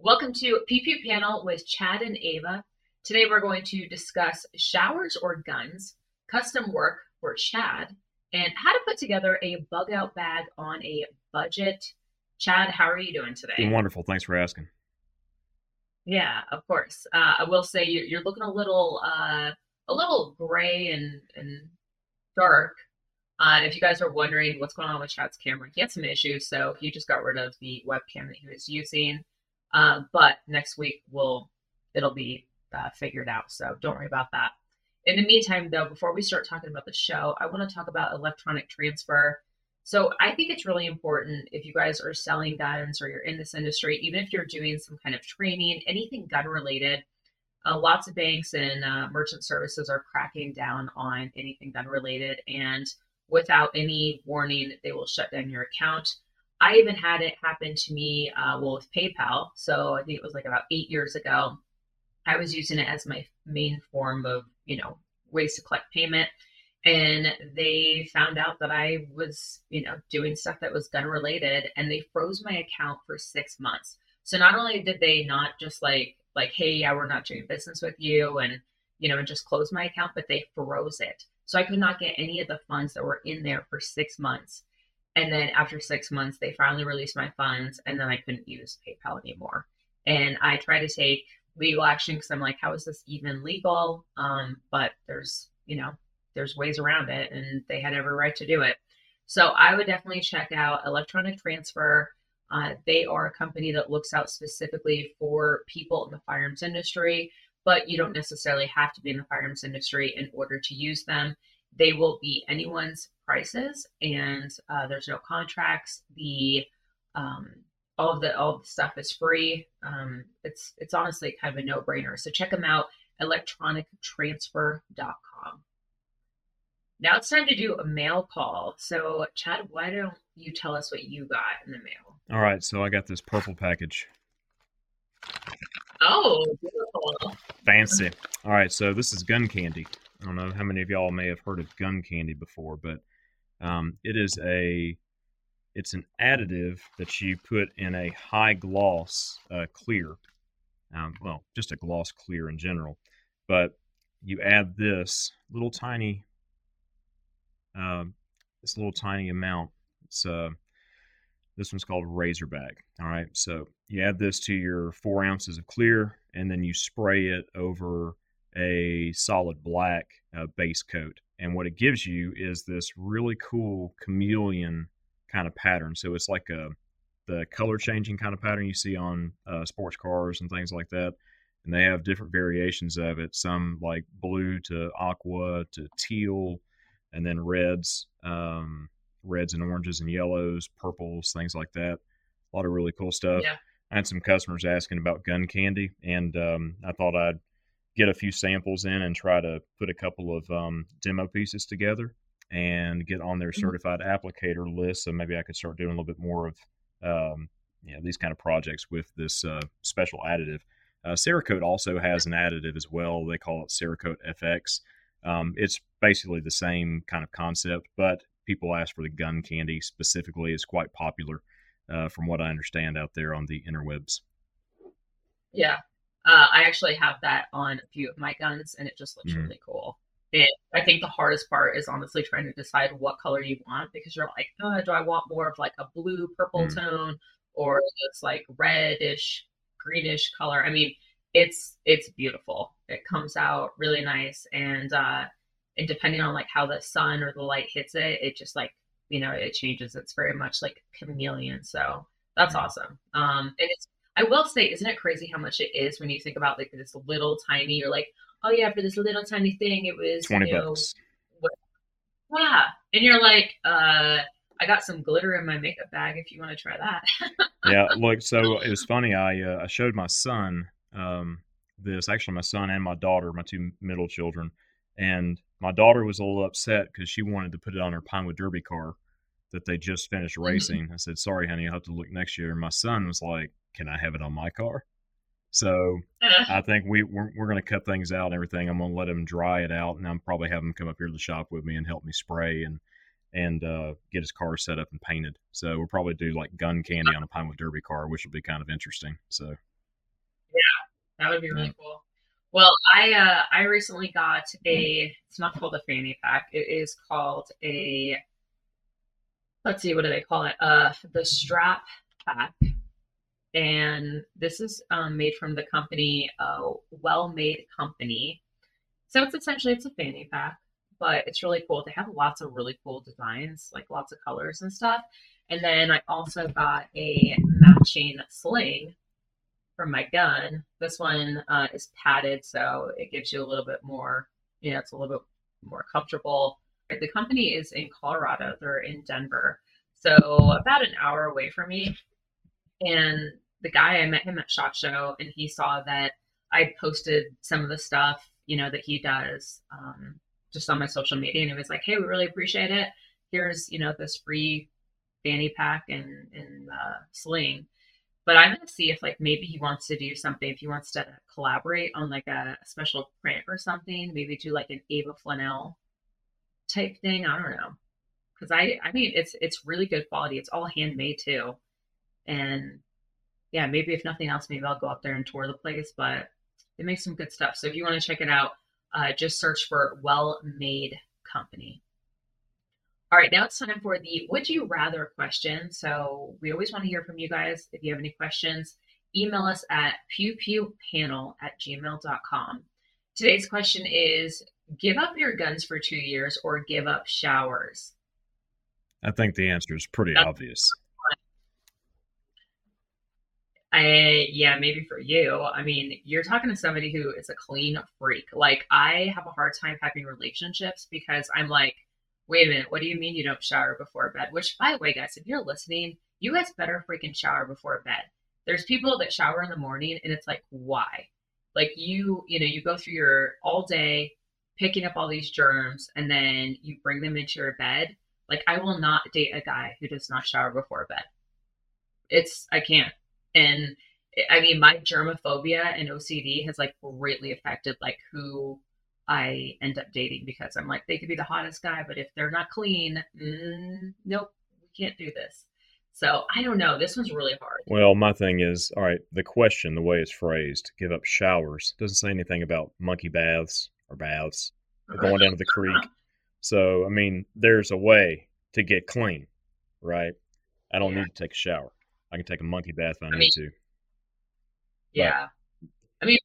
Welcome to Pew Pew Panel with Chad and Ava. Today we're going to discuss showers or guns, custom work for Chad, and how to put together a bug out bag on a budget. Chad, how are you doing today? Doing wonderful. Thanks for asking. Yeah, of course. I will say you're looking a little gray and dark. If you guys are wondering what's going on with Chad's camera, he had some issues, so he just got rid of the webcam that he was using. But next week it'll be figured out, so don't worry about that. In the meantime, though, before we start talking about the show, I want to talk about electronic transfer. So I think it's really important if you guys are selling guns or you're in this industry, even if you're doing some kind of training, anything gun related. Lots of banks and merchant services are cracking down on anything gun related, and without any warning, they will shut down your account. I even had it happen to me with PayPal. So I think it was like about 8 years ago. I was using it as my main form of, ways to collect payment. And they found out that I was, doing stuff that was gun related, and they froze my account for 6 months. So not only did they not just like, hey, yeah, we're not doing business with you and, and just close my account, but they froze it. So I could not get any of the funds that were in there for 6 months. And then after 6 months, they finally released my funds, and then I couldn't use PayPal anymore. And I tried to take legal action because I'm like, how is this even legal? But there's ways around it, and they had every right to do it. So I would definitely check out Electronic Transfer. They are a company that looks out specifically for people in the firearms industry, but you don't necessarily have to be in the firearms industry in order to use them. They will be anyone's prices, and there's no contracts. The all of the stuff is free. It's honestly kind of a no-brainer. So check them out, electronictransfer.com. Now it's time to do a mail call. So Chad, why don't you tell us what you got in the mail? All right, so I got this purple package. Oh, beautiful. Fancy. All right, so this is Gun Candy. I don't know how many of y'all may have heard of Gun Candy before, but it's an additive that you put in a high gloss clear. Just a gloss clear in general, but you add this little tiny amount. It's this one's called Razorback. All right, so you add this to your 4 ounces of clear, and then you spray it over a solid black base coat. And what it gives you is this really cool chameleon kind of pattern. So it's like the color changing kind of pattern you see on sports cars and things like that. And they have different variations of it, some like blue to aqua to teal, and then reds and oranges and yellows, purples, things like that. A lot of really cool stuff. Yeah. I had some customers asking about Gun Candy, and I thought I'd get a few samples in and try to put a couple of demo pieces together and get on their certified applicator list. So maybe I could start doing a little bit more of these kind of projects with this special additive. Cerakote also has an additive as well. They call it Cerakote FX. It's basically the same kind of concept, but people ask for the Gun Candy specifically. It's quite popular from what I understand out there on the interwebs. Yeah. I actually have that on a few of my guns, and it just looks really cool. I think the hardest part is honestly trying to decide what color you want, because you're like, oh, do I want more of like a blue purple tone, or it's like reddish, greenish color? I mean, it's beautiful. It comes out really nice. And depending on like how the sun or the light hits it, it just like, it changes. It's very much like chameleon. So that's awesome. And I will say, isn't it crazy how much it is when you think about like this little tiny, you're like, oh yeah, for this little tiny thing, it was $20. Yeah. And you're like, I got some glitter in my makeup bag if you want to try that. Yeah. Look, so it was funny. I showed my son, this, actually my son and my daughter, my two middle children. And my daughter was a little upset because she wanted to put it on her Pinewood Derby car that they just finished racing. I said, sorry, honey, I'll have to look next year. And my son was like, can I have it on my car? So I think we're going to cut things out and everything. I'm going to let him dry it out, and I'm probably have him come up here to the shop with me and help me spray and get his car set up and painted. So we'll probably do like Gun Candy on a Pinewood Derby car, which will be kind of interesting. So That would be really cool. Well, I recently got a, it's not called a fanny pack. It is called a, let's see, what do they call it? The strap pack. And this is made from the company, Well Made Company. So it's essentially, it's a fanny pack, but it's really cool. They have lots of really cool designs, like lots of colors and stuff. And then I also got a matching sling for my gun. This one is padded, so it gives you a little bit more, you know, it's a little bit more comfortable. The company is in Colorado. They're in Denver, so about an hour away from me. And the guy, I met him at SHOT Show, and he saw that I posted some of the stuff, you know, that he does just on my social media. And he was like, hey, we really appreciate it. Here's, you know, this free fanny pack and sling. But I'm going to see if, like, maybe he wants to do something, if he wants to collaborate on, like, a special print or something, maybe do, like, an Ava Flanell type thing. I don't know. Because, I mean, it's really good quality. It's all handmade, too. And, yeah, maybe if nothing else, maybe I'll go up there and tour the place. But it makes some good stuff. So if you want to check it out, just search for Well Made Company. All right, now it's time for the Would You Rather question. So we always want to hear from you guys. If you have any questions, email us at pewpewpanel@gmail.com. Today's question is, give up your guns for 2 years or give up showers? I think the answer is pretty obvious. Yeah, maybe for you. I mean, you're talking to somebody who is a clean freak. Like, I have a hard time having relationships because I'm like, wait a minute, what do you mean you don't shower before bed? Which, by the way, guys, if you're listening, you guys better freaking shower before bed. There's people that shower in the morning, and it's like, why? Like, you know, you go through your all day picking up all these germs, and then you bring them into your bed. Like, I will not date a guy who does not shower before bed. I can't. And, I mean, my germophobia and OCD has, like, greatly affected, like, who I end up dating, because I'm like, they could be the hottest guy, but if they're not clean, nope, we can't do this. So I don't know. This one's really hard. Well, my thing is, all right, the question, the way it's phrased, give up showers, doesn't say anything about monkey baths or baths or going down to the creek. So, I mean, there's a way to get clean, right? I don't need to take a shower. I can take a monkey bath if I need to. Yeah. But, I mean,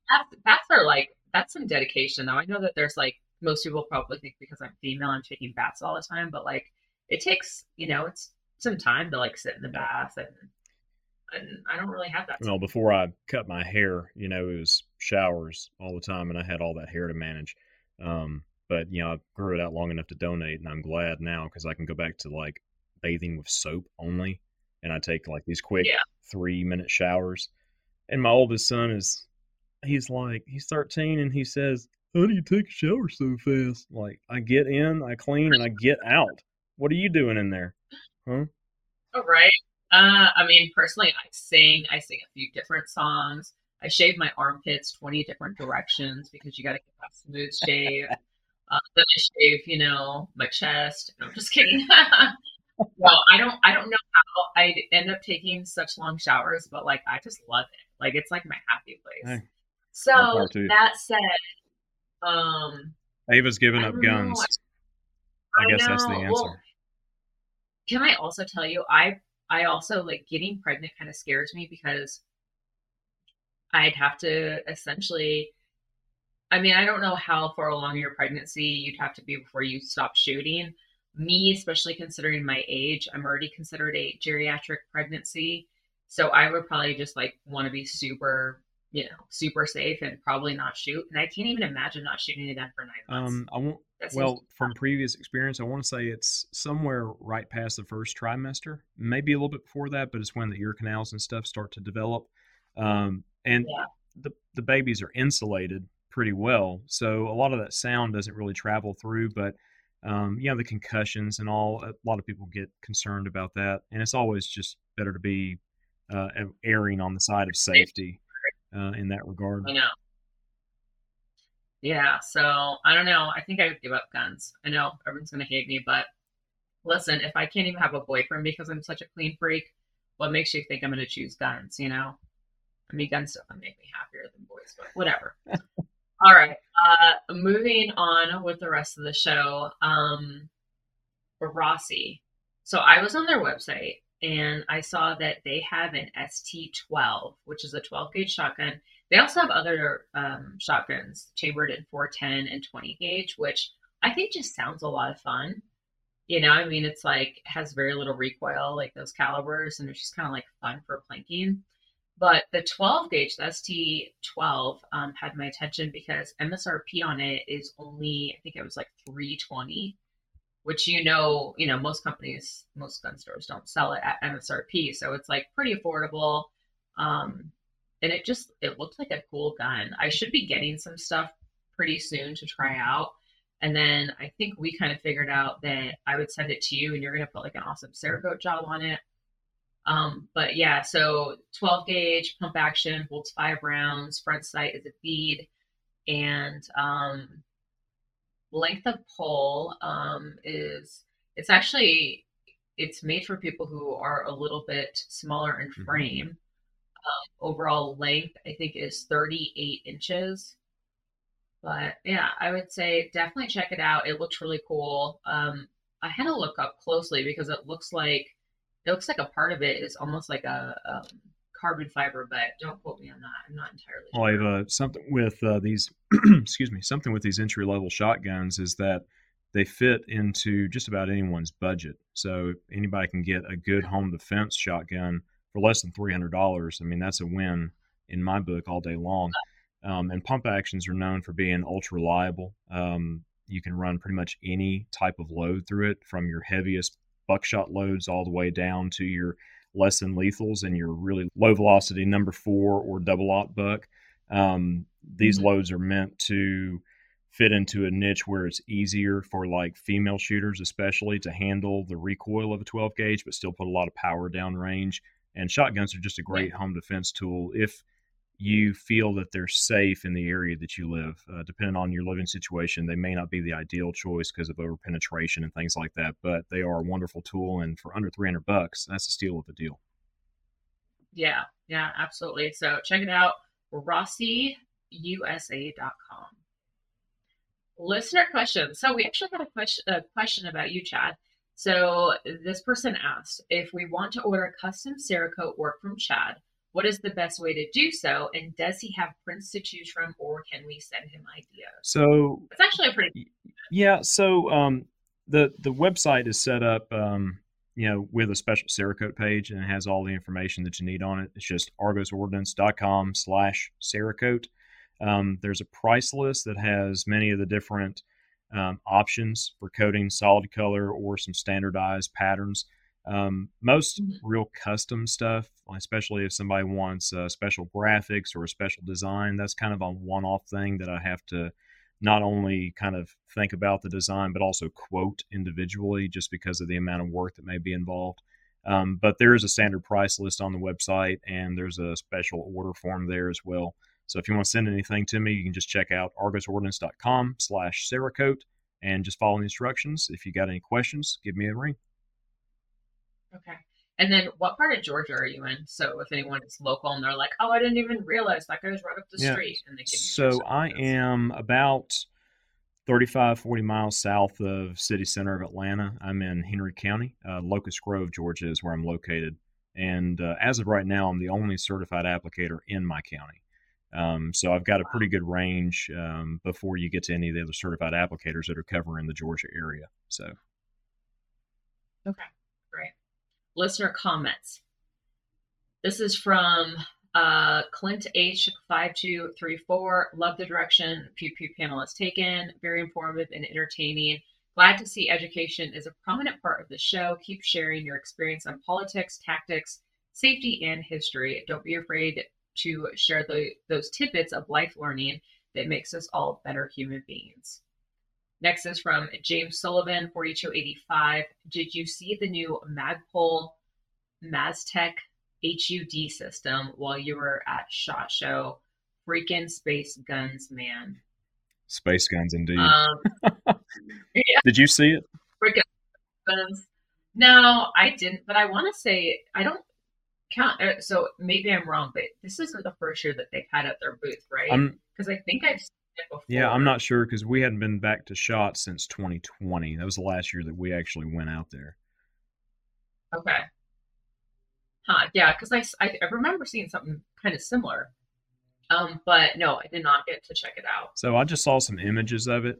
baths are like, that's some dedication, though. I know that there's, like, most people probably think because I'm female, I'm taking baths all the time. But, like, it takes, you know, it's some time to, like, sit in the bath. And I don't really have that. Well, before I cut my hair, you know, it was showers all the time. And I had all that hair to manage. But, you know, I grew it out long enough to donate. And I'm glad now because I can go back to, like, bathing with soap only. And I take, like, these quick 3-minute showers. And my oldest son is... He's 13, and he says, how do you take a shower so fast? Like, I get in, I clean, and I get out. What are you doing in there? Huh? All right. I mean, personally, I sing a few different songs. I shave my armpits 20 different directions because you got to get that smooth shave. Then I shave, you know, my chest. No, I'm just kidding. Well, I don't know how I end up taking such long showers, but, like, I just love it. Like, it's like my happy place. Hey. So that said, Ava's giving up guns. I guess that's the answer. Well, can I also tell you, I also, like, getting pregnant kind of scares me because I'd have to essentially, I mean, I don't know how far along your pregnancy you'd have to be before you stop shooting. Me, especially considering my age, I'm already considered a geriatric pregnancy. So I would probably just, like, want to be super safe and probably not shoot. And I can't even imagine not shooting a gun for 9 months. From previous experience, I want to say it's somewhere right past the first trimester, maybe a little bit before that, but it's when the ear canals and stuff start to develop. The babies are insulated pretty well. So a lot of that sound doesn't really travel through, but you know, the concussions and all, a lot of people get concerned about that. And it's always just better to be erring on the side of safety. In that regard. I know. Yeah, so I don't know. I think I would give up guns. I know everyone's going to hate me, but listen, if I can't even have a boyfriend because I'm such a clean freak, what makes you think I'm going to choose guns, you know? I mean, guns don't make me happier than boys, but whatever. All right. Moving on with the rest of the show. Rossi. So I was on their website and I saw that they have an ST12, which is a 12 gauge shotgun. They also have other shotguns chambered in 410 and 20 gauge, which I think just sounds a lot of fun. You know, I mean, it's like, has very little recoil, like those calibers, and it's just kind of like fun for plinking. But the 12 gauge, the ST12, had my attention because MSRP on it is only, I think it was like $320, which, you know, most companies, most gun stores don't sell it at MSRP. So it's like pretty affordable. And it just, it looked like a cool gun. I should be getting some stuff pretty soon to try out. And then I think we kind of figured out that I would send it to you and you're going to put like an awesome Cerakote job on it. But yeah, so 12 gauge pump action, holds 5 rounds, front sight is a bead, and length of pull is, it's actually, it's made for people who are a little bit smaller in frame. Overall length, I think, is 38 inches. But yeah, I would say definitely check it out. It looks really cool. I had to look up closely because it looks like a part of it is almost like a carbon fiber, but don't quote me on that. I'm not entirely sure. Well, Ava, something with these, excuse me, something with these entry level shotguns is that they fit into just about anyone's budget. So anybody can get a good home defense shotgun for less than $300. I mean, that's a win in my book all day long. And pump actions are known for being ultra reliable. You can run pretty much any type of load through it, from your heaviest buckshot loads all the way down to your less than lethals and your really low velocity number 4 or double-aught buck. These loads are meant to fit into a niche where it's easier for like female shooters, especially, to handle the recoil of a 12 gauge, but still put a lot of power down range. And shotguns are just a great home defense tool if you feel that they're safe in the area that you live. Depending on your living situation, they may not be the ideal choice because of over penetration and things like that, but they are a wonderful tool. And for under $300, that's a steal of a deal. Yeah. Yeah, absolutely. So check it out. rossiusa.com. Listener questions. So we actually got a question about you, Chad. So this person asked, if we want to order custom Cerakote work from Chad, what is the best way to do so? And does he have prints to choose from, or can we send him ideas? So it's actually a pretty, yeah. So, the website is set up, you know, with a special Cerakote page, and it has all the information that you need on it. It's just argosordinance.com/Cerakote. There's a price list that has many of the different, options for coating, solid color, or some standardized patterns. Most real custom stuff, especially if somebody wants special graphics or a special design, that's kind of a one-off thing that I have to not only kind of think about the design, but also quote individually just because of the amount of work that may be involved. But there is a standard price list on the website, and there's a special order form there as well. So if you want to send anything to me, you can just check out argosordinance.com/Cerakote and just follow the instructions. If you got any questions, give me a ring. Okay. And then what part of Georgia are you in? So if anyone is local and they're like, oh, I didn't even realize that goes right up the street. And they give you I am about 35, 40 miles south of city center of Atlanta. I'm in Henry County. Locust Grove, Georgia is where I'm located. And as of right now, I'm the only certified applicator in my county. So I've got a pretty good range before you get to any of the other certified applicators that are covering the Georgia area. So. Okay. Listener comments. This is from Clint H5234. Love the direction Pew Pew Panel has taken. Very informative and entertaining. Glad to see education is a prominent part of the show. Keep sharing your experience on politics, tactics, safety, and history. Don't be afraid to share those tidbits of life learning that makes us all better human beings. Next is from James Sullivan, 4285. Did you see the new Magpul Maztech HUD system while you were at SHOT Show? Freaking space guns, man. Space guns, indeed. Yeah. Did you see it? Freaking guns. No, I didn't. But I want to say, I don't So maybe I'm wrong, but this isn't the first year that they've had at their booth, right? Because I think I've seen it before. Yeah, I'm not sure because we hadn't been back to SHOT since 2020. That was the last year that we actually went out there. Okay. Huh? Yeah, because I remember seeing something kind of similar. But no, I did not get to check it out. So I just saw some images of it,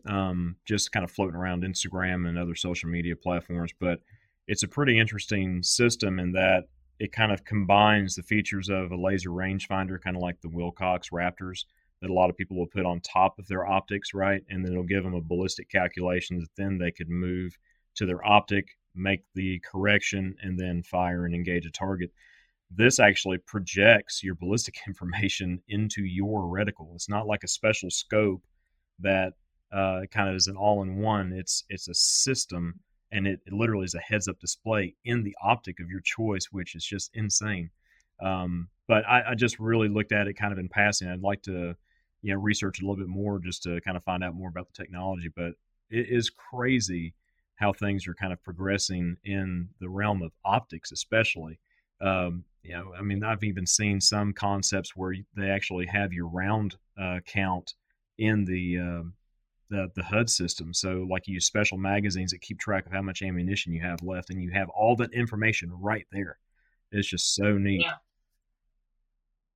just kind of floating around Instagram and other social media platforms. But it's a pretty interesting system in that it kind of combines the features of a laser rangefinder, kind of like the Wilcox Raptors that a lot of people will put on top of their optics, right? And then it'll give them a ballistic calculation that then they could move to their optic, make the correction, and then fire and engage a target. This actually projects your ballistic information into your reticle. It's not like a special scope that kind of is an all-in-one. It's a system, and it literally is a heads-up display in the optic of your choice, which is just insane. But I just really looked at it kind of in passing. I'd like to research a little bit more just to kind of find out more about the technology. But it is crazy how things are kind of progressing in the realm of optics, especially. I mean, I've even seen some concepts where they actually have your round count in the HUD system. So like you use special magazines that keep track of how much ammunition you have left, and you have all that information right there. It's just so neat.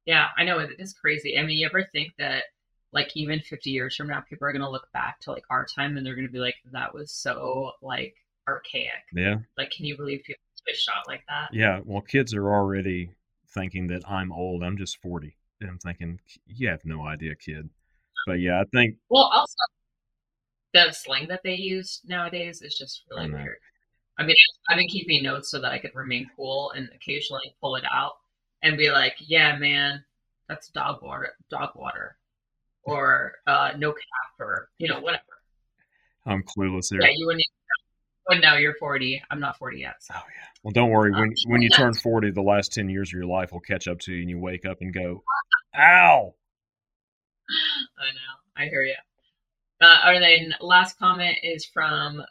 Yeah, I know. It is crazy. I mean, you ever think that like even 50 years from now, people are going to look back to like our time and they're going to be like, that was so like archaic. Yeah. Like, can you believe people shot like that? Yeah, well, kids are already thinking that I'm old. I'm just 40, and I'm thinking, you have no idea, kid. But yeah, I think. Well, also the slang that they use nowadays is just really weird. I mean, I've been keeping notes so that I could remain cool and occasionally pull it out and be like, "Yeah, man, that's dog water, or no cap, or whatever." I'm clueless here. Yeah, you wouldn't. Well, no, you're 40. I'm not 40 yet. So. Oh, yeah. Well, don't worry. When you turn 40, the last 10 years of your life will catch up to you, and you wake up and go, ow! I know. I hear you. And then last comment is from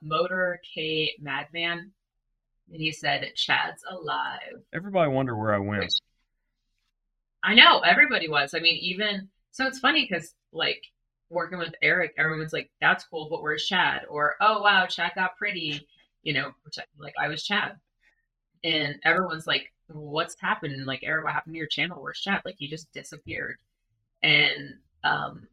Motor K Madman, and he said, Chad's alive. Everybody wonder where I went. I know. Everybody was. I mean, even... So it's funny because, like... working with Eric, everyone's like, that's cool, but where's Chad? Or, oh, wow, Chad got pretty, like I was Chad. And everyone's like, what's happened? Like, Eric, what happened to your channel? Where's Chad? Like, he just disappeared. And, and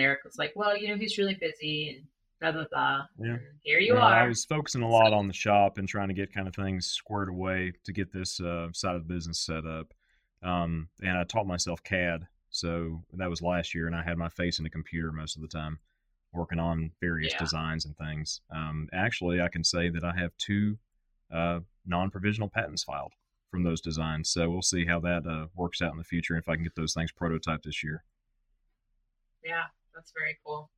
Eric was like, well, he's really busy and blah, blah, blah. Yeah. And here you are. I was focusing a lot on the shop and trying to get kind of things squared away to get this side of the business set up. And I taught myself CAD. So that was last year, and I had my face in the computer most of the time working on various designs and things. Actually, I can say that I have 2 non-provisional patents filed from those designs. So we'll see how that works out in the future and if I can get those things prototyped this year. Yeah, that's very cool.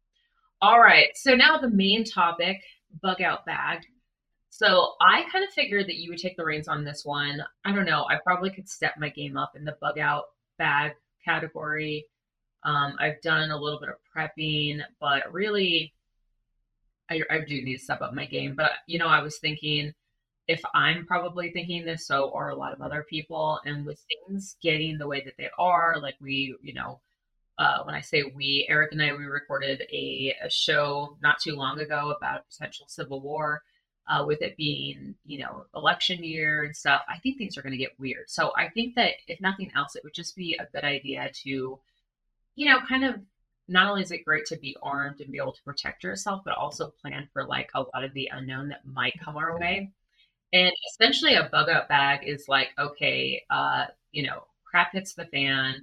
All right. So now the main topic, bug out bag. So I kind of figured that you would take the reins on this one. I don't know. I probably could step my game up in the bug out bag category. I've done a little bit of prepping, but really I do need to step up my game. But I was thinking, if I'm probably thinking this, so are a lot of other people. And with things getting the way that they are, like we, when I say we, Eric and I, we recorded a show not too long ago about potential civil war, with it being, election year and stuff, I think things are going to get weird. So I think that if nothing else, it would just be a good idea to, kind of, not only is it great to be armed and be able to protect yourself, but also plan for like a lot of the unknown that might come our way. And essentially a bug out bag is like, okay, crap hits the fan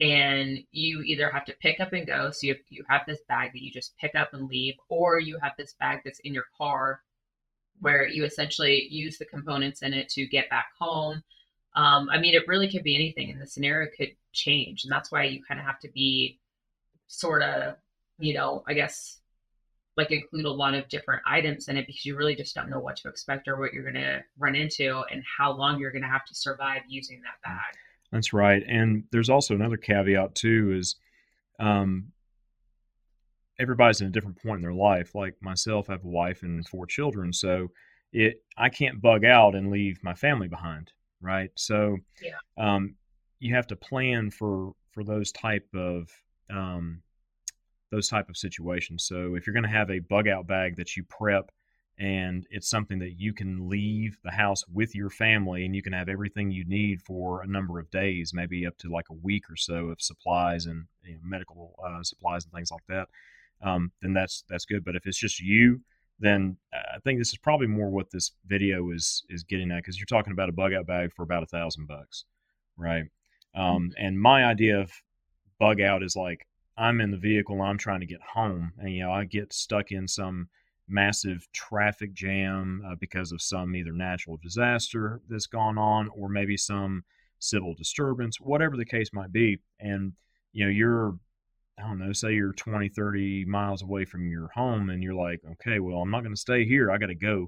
and you either have to pick up and go. So you have this bag that you just pick up and leave, or you have this bag that's in your car where you essentially use the components in it to get back home. I mean, it really could be anything, and the scenario could change. And that's why you kind of have to be sort of, I guess, like include a lot of different items in it, because you really just don't know what to expect or what you're going to run into and how long you're going to have to survive using that bag. That's right. And there's also another caveat too is, everybody's in a different point in their life. Like myself, I have a wife and 4 children. So I can't bug out and leave my family behind. right? So you have to plan for those type of situations. So if you're going to have a bug out bag that you prep, and it's something that you can leave the house with your family, and you can have everything you need for a number of days, maybe up to like a week or so of supplies and medical supplies and things like that, then that's good. But if it's just you, then I think this is probably more what this video is getting at, because you're talking about a bug out bag for about $1,000, right? And my idea of bug out is like, I'm in the vehicle, I'm trying to get home, and I get stuck in some massive traffic jam because of some either natural disaster that's gone on, or maybe some civil disturbance, whatever the case might be. And you're, I don't know, say you're 20, 30 miles away from your home, and you're like, okay, well, I'm not going to stay here, I got to go.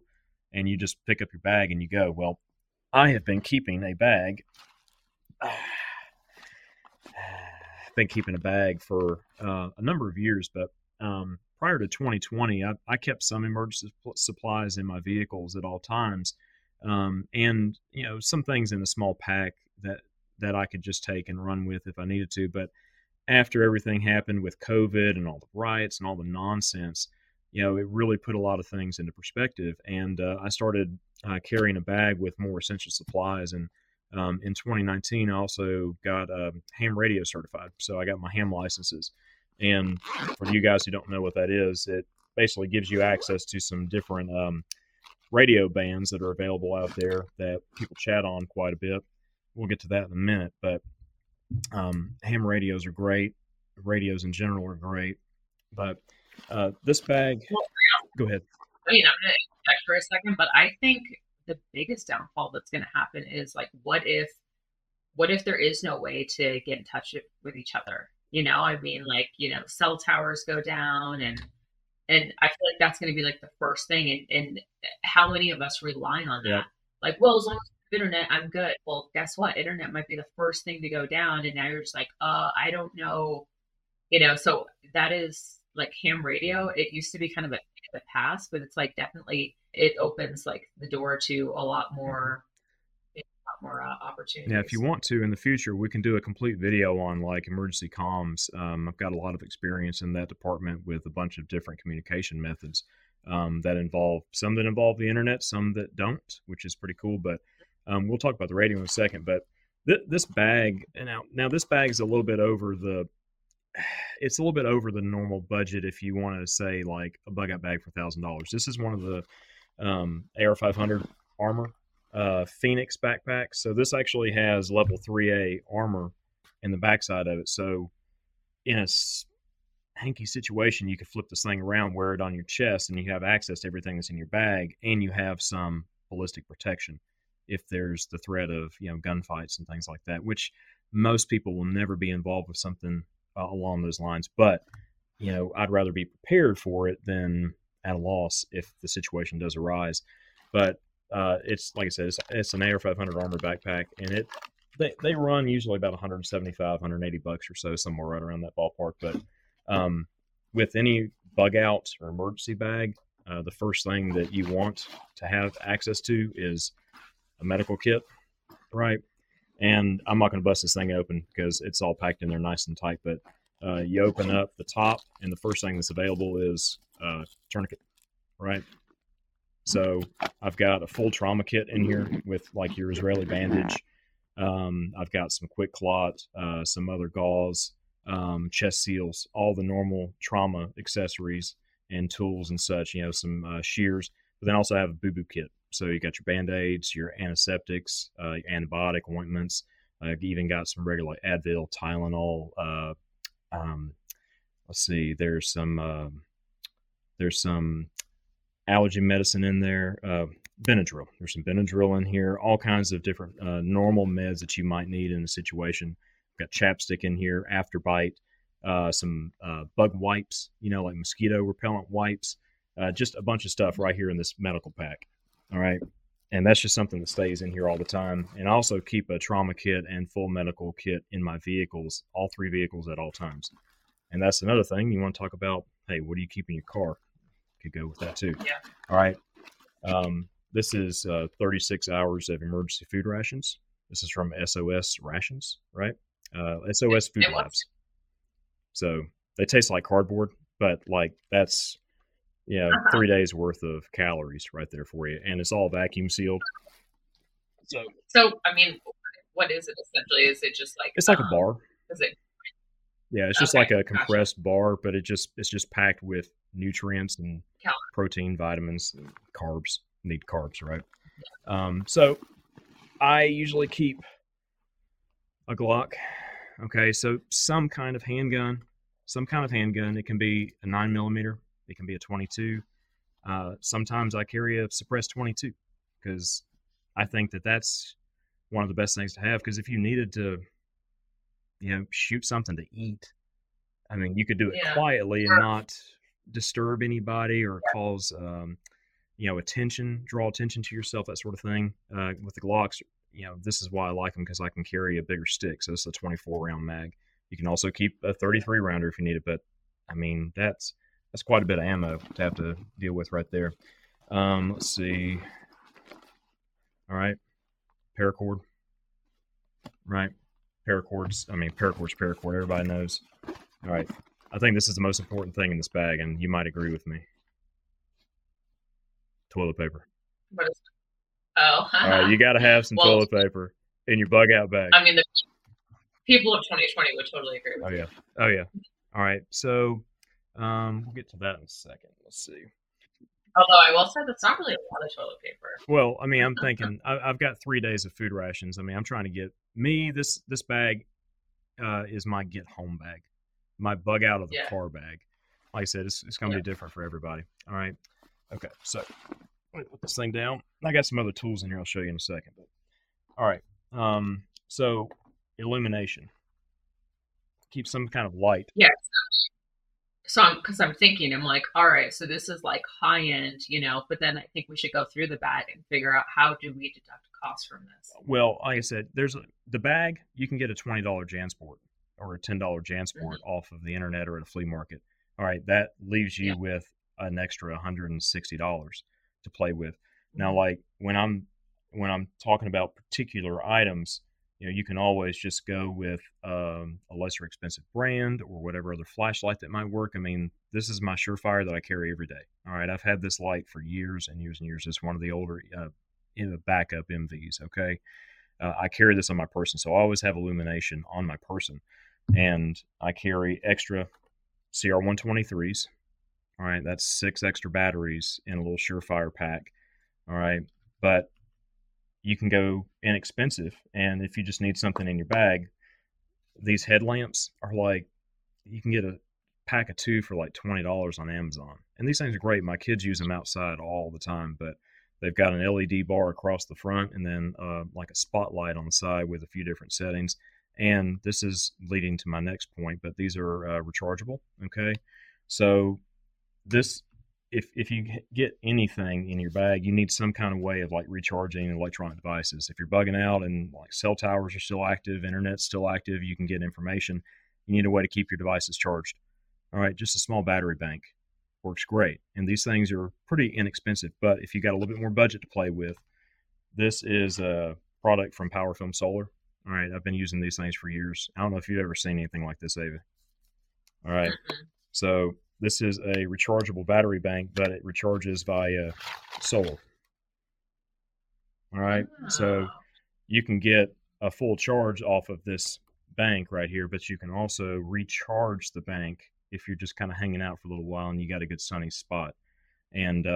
And you just pick up your bag and you go. Well, I have been keeping a bag. I've been keeping a bag for a number of years, but prior to 2020, I kept some emergency supplies in my vehicles at all times. And, some things in a small pack that I could just take and run with if I needed to. But after everything happened with COVID and all the riots and all the nonsense, it really put a lot of things into perspective. And I started carrying a bag with more essential supplies. And in 2019, I also got ham radio certified. So I got my ham licenses. And for you guys who don't know what that is, it basically gives you access to some different radio bands that are available out there that people chat on quite a bit. We'll get to that in a minute, but ham radios are great. Radios in general are great, but this bag... Well, go ahead. I mean, I'm going to check for a second, but I think the biggest downfall that's going to happen is, like, what if there is no way to get in touch with each other? Cell towers go down, and I feel like that's going to be like the first thing. And how many of us rely on that? Yeah. Like, well, as long as I have internet, I'm good. Well, guess what? Internet might be the first thing to go down. And now you're just like, I don't know. So that is like ham radio. It used to be kind of a thing of the past, but it's like, definitely it opens like the door to a lot more. More opportunities. Yeah, if you want to, in the future, we can do a complete video on like emergency comms. I've got a lot of experience in that department with a bunch of different communication methods that involve the internet, some that don't, which is pretty cool. But we'll talk about the radio in a second. But this bag, and now this bag is a little bit over the normal budget. If you want to say like a bug out bag for $1,000, this is one of the AR500 armor Phoenix backpack. So this actually has level 3A armor in the backside of it. So in a hanky situation, you could flip this thing around, wear it on your chest, and you have access to everything that's in your bag, and you have some ballistic protection if there's the threat of gunfights and things like that, which most people will never be involved with something along those lines. But I'd rather be prepared for it than at a loss if the situation does arise. But it's like I said, it's an AR500 armor backpack, and they run usually about $175-$180 or so, somewhere right around that ballpark. But with any bug out or emergency bag, the first thing that you want to have access to is a medical kit, right? And I'm not going to bust this thing open because it's all packed in there nice and tight. But you open up the top, and the first thing that's available is tourniquet, right? So I've got a full trauma kit in here with like your Israeli bandage. I've got some quick clot, some other gauze, chest seals, all the normal trauma accessories and tools and such, some shears. But then also I have a boo-boo kit. So you got your Band-Aids, your antiseptics, your antibiotic ointments. I've even got some regular Advil, Tylenol. Let's see, there's some allergy medicine in there, Benadryl. There's some Benadryl in here, all kinds of different normal meds that you might need in a situation. I've got chapstick in here, Afterbite, some bug wipes, like mosquito repellent wipes, just a bunch of stuff right here in this medical pack. All right. And that's just something that stays in here all the time. And I also keep a trauma kit and full medical kit in my vehicles, all three vehicles at all times. And that's another thing you want to talk about. Hey, what do you keep in your car? Could go with that too. Yeah. All right. This is 36 hours of emergency food rations. This is from SOS Rations, right? SOS Food Labs. So they taste like cardboard, but like that's, you know, 3 days worth of calories right there for you. And it's all vacuum sealed. So I mean, what is it essentially? Is it just like, it's like a bar. Is it? Yeah. It's just like a compressed bar, but it's just packed with nutrients and protein, vitamins, and carbs. Need carbs, right? Yeah. So I usually keep a Glock. Okay. So some kind of handgun, it can be a 9mm. It can be a 22. Sometimes I carry a suppressed 22 because I think that that's one of the best things to have. Because if you needed to, you know, shoot something to eat, I mean, you could do it quietly and not disturb anybody or cause, you know, attention, draw attention to yourself, that sort of thing. With the Glocks, you know, this is why I like them because I can carry a bigger stick. So it's a 24-round mag. You can also keep a 33-rounder if you need it. But I mean, that's quite a bit of ammo to have to deal with right there. Let's see. All right. Paracord. Right. Paracord. Everybody knows. All right. I think this is the most important thing in this bag, and you might agree with me. Toilet paper. What is it? Oh. All right. You got to have some toilet paper in your bug out bag. I mean, the people of 2020 would totally agree with you. Oh, yeah. All right. So... we'll get to that in a second. Let's see. Although I will say that's not really a lot of toilet paper. Well, I mean, I'm thinking I've got 3 days of food rations. I mean, I'm trying to get me this bag is my get home bag, my bug out of the car bag. Like I said, it's going to be different for everybody. All right. Okay. So let me put this thing down. I got some other tools in here. I'll show you in a second. But all right. So illumination. Keep some kind of light. Yeah. So I'm thinking, I'm like, all right, so this is like high end, you know, but then I think we should go through the bag and figure out how do we deduct costs from this? Well, like I said, there's the bag, you can get a $20 JanSport or a $10 JanSport off of the internet or at a flea market. All right. That leaves you with an extra $160 to play with. Now, like when I'm talking about particular items, you know, you can always just go with a lesser expensive brand or whatever other flashlight that might work. I mean, this is my Surefire that I carry every day. All right. I've had this light for years and years and years. It's one of the older in the backup MVs. Okay. I carry this on my person. So I always have illumination on my person and I carry extra CR123s. All right. That's 6 extra batteries in a little Surefire pack. All right. But you can go inexpensive. And if you just need something in your bag, these headlamps are like, you can get a pack of 2 for like $20 on Amazon. And these things are great. My kids use them outside all the time, but they've got an LED bar across the front and then like a spotlight on the side with a few different settings. And this is leading to my next point, but these are rechargeable. Okay. So this, If you get anything in your bag, you need some kind of way of like recharging electronic devices. If you're bugging out and like cell towers are still active, internet's still active, you can get information. You need a way to keep your devices charged. All right. Just a small battery bank works great. And these things are pretty inexpensive, but if you got a little bit more budget to play with, this is a product from PowerFilm Solar. All right. I've been using these things for years. I don't know if you've ever seen anything like this, Ava. All right. So this is a rechargeable battery bank, but it recharges via solar. All right. So you can get a full charge off of this bank right here, but you can also recharge the bank if you're just kind of hanging out for a little while and you got a good sunny spot. And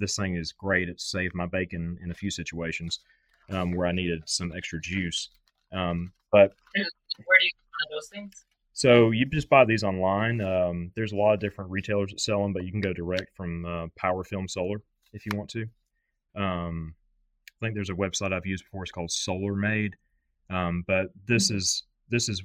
this thing is great. It saved my bacon in a few situations where I needed some extra juice. But where do you find those things? So you just buy these online. There's a lot of different retailers that sell them, but you can go direct from PowerFilm Solar if you want to. I think there's a website I've used before. It's called SolarMade. But this is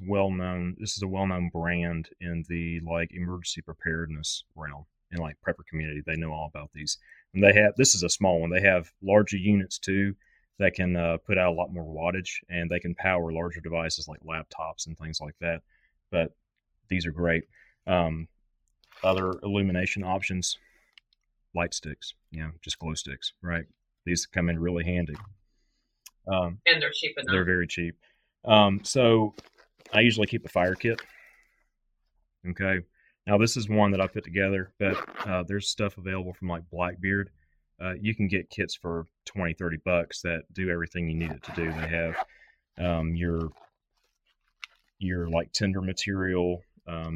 well known. This is a well known brand in the like emergency preparedness realm and like prepper community. They know all about these, and they have. This is a small one. They have larger units too that can put out a lot more wattage, and they can power larger devices like laptops and things like that. But these are great. Other illumination options, light sticks, you know, just glow sticks, right? These come in really handy. And they're cheap enough. They're very cheap. So I usually keep a fire kit. Okay. Now this is one that I put together, but there's stuff available from like Blackbeard. You can get kits for $20-$30 that do everything you need it to do. They have your like tinder material.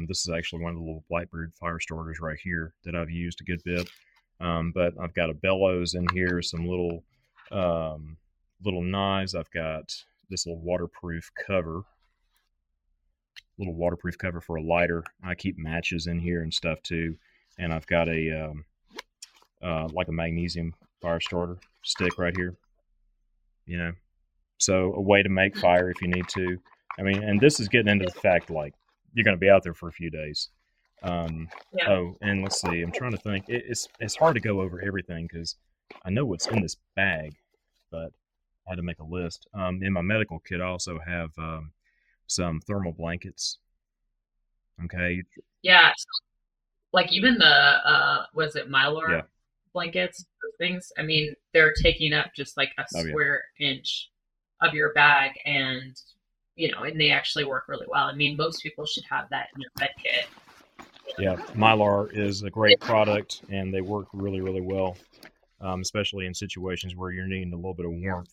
This is actually one of the little Blackbeard fire starters right here that I've used a good bit. But I've got a bellows in here, some little little knives. I've got this little waterproof cover for a lighter. I keep matches in here and stuff too. And I've got a like a magnesium fire starter stick right here, you know. So a way to make fire if you need to. I mean, and this is getting into the fact like you're going to be out there for a few days. Yeah. Oh, and let's see. I'm trying to think. It's hard to go over everything because I know what's in this bag, but I had to make a list. In my medical kit, I also have some thermal blankets. Okay. Yeah. Like even the was it Mylar blankets, things? I mean, they're taking up just like a square inch of your bag, and you know, and they actually work really well. I mean, most people should have that in their bed kit. Yeah, Mylar is a great product, and they work really, really well, especially in situations where you're needing a little bit of warmth.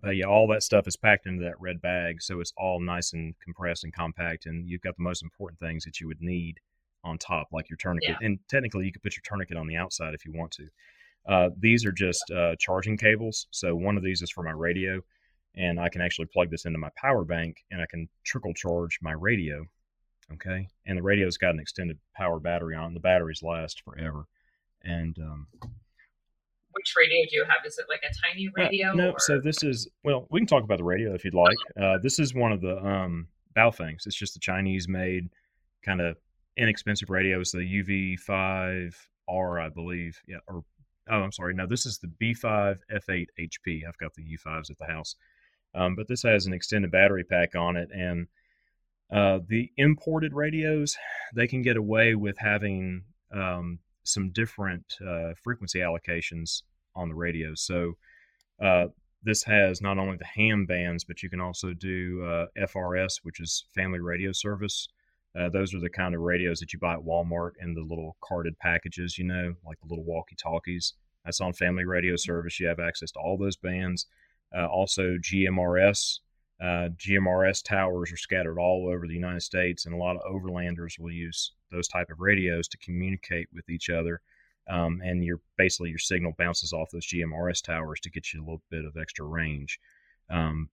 But yeah, all that stuff is packed into that red bag, so it's all nice and compressed and compact, and you've got the most important things that you would need on top, like your tourniquet. Yeah. And technically, you could put your tourniquet on the outside if you want to. These are just charging cables, so one of these is for my radio, and I can actually plug this into my power bank, and I can trickle charge my radio. Okay, and the radio's got an extended power battery on. The batteries last forever. And which radio do you have? Is it like a tiny radio? No, so this is, well, we can talk about the radio if you'd like. This is one of the Baofengs. It's just the Chinese-made kind of inexpensive radio. It's the UV5R, I believe. Yeah, or oh, I'm sorry. No, this is the B5F8 HP. I've got the U5s at the house, but this has an extended battery pack on it, and the imported radios, they can get away with having some different frequency allocations on the radio. So this has not only the ham bands, but you can also do FRS, which is Family Radio Service. Those are the kind of radios that you buy at Walmart in the little carded packages, you know, like the little walkie-talkies. That's on Family Radio Service. You have access to all those bands. Also GMRS. GMRS towers are scattered all over the United States, and a lot of overlanders will use those type of radios to communicate with each other. And your signal bounces off those GMRS towers to get you a little bit of extra range.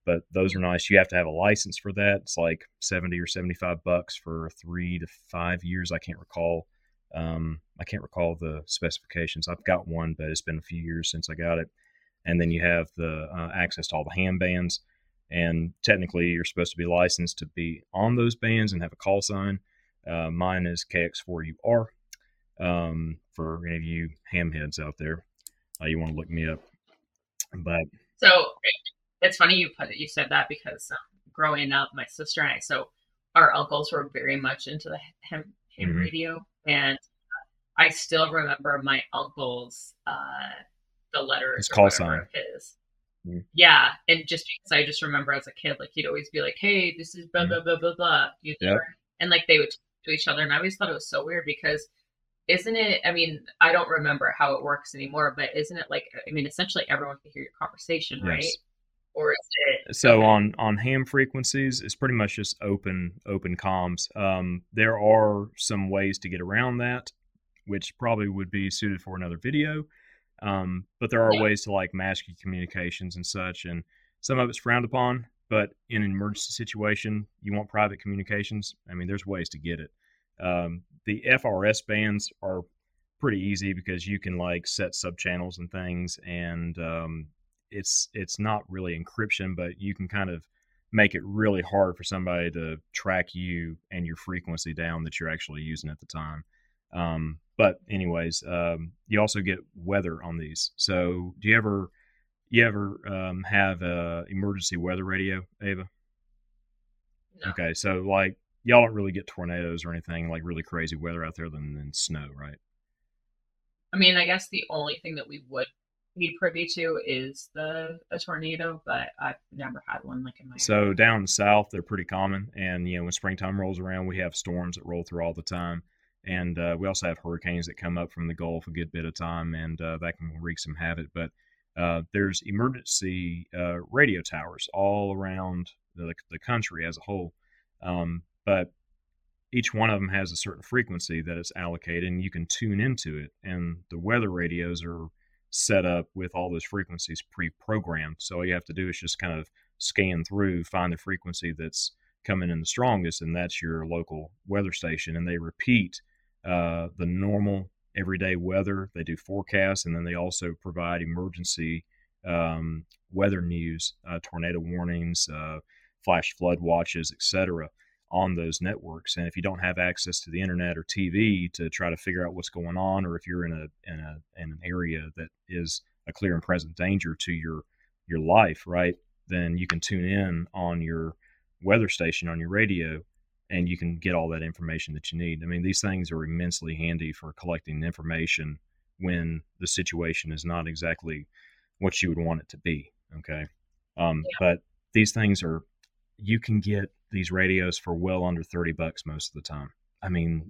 But those are nice. You have to have a license for that. It's like $70 or $75 for 3 to 5 years. I can't recall. I can't recall the specifications. I've got one, but it's been a few years since I got it. And then you have the access to all the ham bands. And technically, you're supposed to be licensed to be on those bands and have a call sign. Mine is KX4UR. For any of you hamheads out there, you want to look me up. But so it's funny you said that because growing up, my sister and I, so our uncles were very much into the ham mm-hmm. radio, and I still remember my uncle's the letters, his call sign, of his. Yeah, and just because I just remember as a kid, like he'd always be like, "Hey, this is blah blah blah blah blah," you know, and like they would talk to each other, and I always thought it was so weird because, isn't it? I mean, I don't remember how it works anymore, but isn't it like, I mean, essentially everyone can hear your conversation, right? Yes. Or is it on ham frequencies? It's pretty much just open comms. There are some ways to get around that, which probably would be suited for another video. But there are ways to like mask your communications and such, and some of it's frowned upon, but in an emergency situation, you want private communications. I mean, there's ways to get it. The FRS bands are pretty easy because you can like set subchannels and things, and it's not really encryption, but you can kind of make it really hard for somebody to track you and your frequency down that you're actually using at the time. But anyways, you also get weather on these. So do you ever, have a emergency weather radio, Ava? No. Okay. So like y'all don't really get tornadoes or anything like really crazy weather out there than snow, right? I mean, I guess the only thing that we would be privy to is a tornado, but I've never had one like in my area. Down south, they're pretty common. And, you know, when springtime rolls around, we have storms that roll through all the time. And we also have hurricanes that come up from the Gulf a good bit of time, and that can wreak some havoc. But there's emergency radio towers all around the country as a whole. But each one of them has a certain frequency that it's allocated, and you can tune into it. And the weather radios are set up with all those frequencies pre-programmed. So all you have to do is just kind of scan through, find the frequency that's coming in the strongest, and that's your local weather station. And they repeat the normal everyday weather. They do forecasts, and then they also provide emergency weather news, tornado warnings, flash flood watches, etc., on those networks. And if you don't have access to the internet or TV to try to figure out what's going on, or if you're in an area that is a clear and present danger to your life, right, then you can tune in on your weather station on your radio, and you can get all that information that you need. I mean, these things are immensely handy for collecting information when the situation is not exactly what you would want it to be. Okay. But these things are, you can get these radios for well under $30 most of the time. I mean,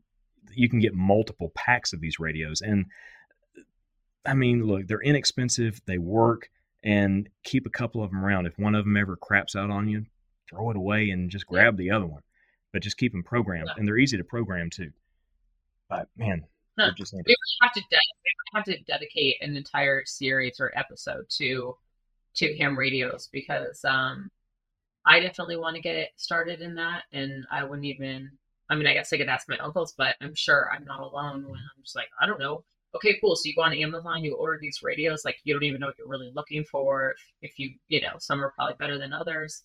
you can get multiple packs of these radios, and I mean, look, they're inexpensive. They work, and keep a couple of them around. If one of them ever craps out on you, throw it away and just grab the other one, but just keep them programmed. And they're easy to program too. But man, we have to dedicate an entire series or episode to ham radios, because I definitely want to get it started in that. And I wouldn't even, I mean, I guess I could ask my uncles, but I'm sure I'm not alone when I'm just like, I don't know. Okay, cool. So you go on Amazon, you order these radios, like you don't even know what you're really looking for. If you know, some are probably better than others.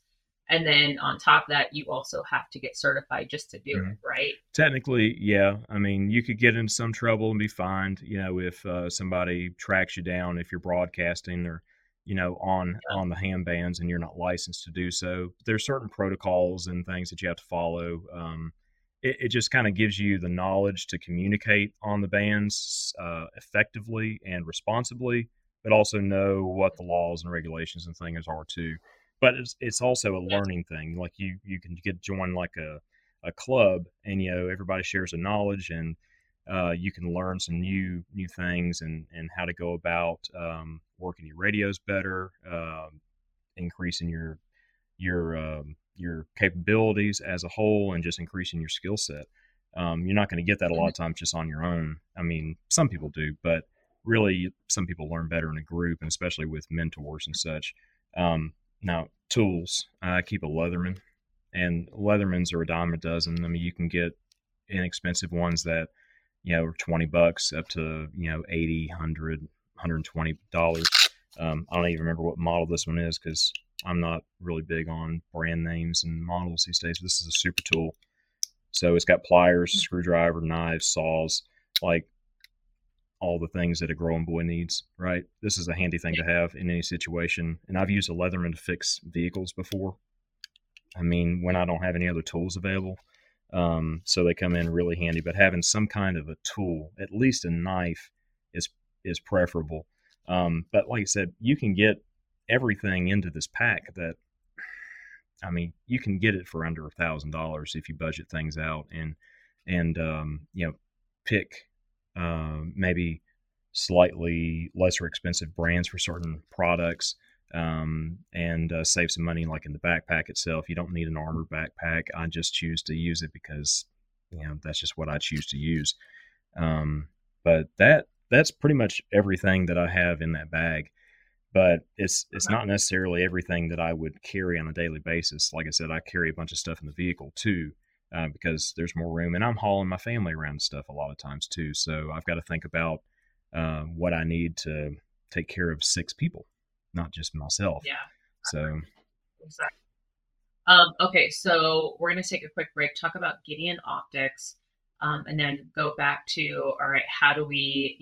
And then on top of that, you also have to get certified just to do it, right? Technically, yeah. I mean, you could get into some trouble and be fined, you know, if somebody tracks you down, if you're broadcasting or, you know, on the ham bands and you're not licensed to do so. There's certain protocols and things that you have to follow. It just kind of gives you the knowledge to communicate on the bands effectively and responsibly, but also know what the laws and regulations and things are too. But it's also a learning thing. Like you can join like a club, and you know everybody shares the knowledge, and you can learn some new things and how to go about working your radios better, increasing your capabilities as a whole, and just increasing your skill set. You're not going to get that a lot of times just on your own. I mean, some people do, but really some people learn better in a group, and especially with mentors and such. Now, tools, I keep a Leatherman, and Leathermans are $10. I mean, you can get inexpensive ones that, you know, are $20 up to, you know, $80, $100, $120. I don't even remember what model this one is, because I'm not really big on brand names and models these days. This is a super tool. So it's got pliers, screwdriver, knives, saws, like all the things that a growing boy needs, right? This is a handy thing to have in any situation. And I've used a Leatherman to fix vehicles before. I mean, when I don't have any other tools available. So they come in really handy, but having some kind of a tool, at least a knife, is preferable. But like I said, you can get everything into this pack that, I mean, you can get it for under $1,000 if you budget things out and you know, pick, maybe slightly lesser expensive brands for certain products, and save some money. Like in the backpack itself, you don't need an armor backpack. I just choose to use it because, you know, that's just what I choose to use. But that's pretty much everything that I have in that bag, but it's not necessarily everything that I would carry on a daily basis. Like I said, I carry a bunch of stuff in the vehicle too. Because there's more room, and I'm hauling my family around stuff a lot of times too. So I've got to think about what I need to take care of 6 people, not just myself. Yeah. So. Exactly. Okay. So we're going to take a quick break, talk about Gideon Optics, and then go back to, all right, how do we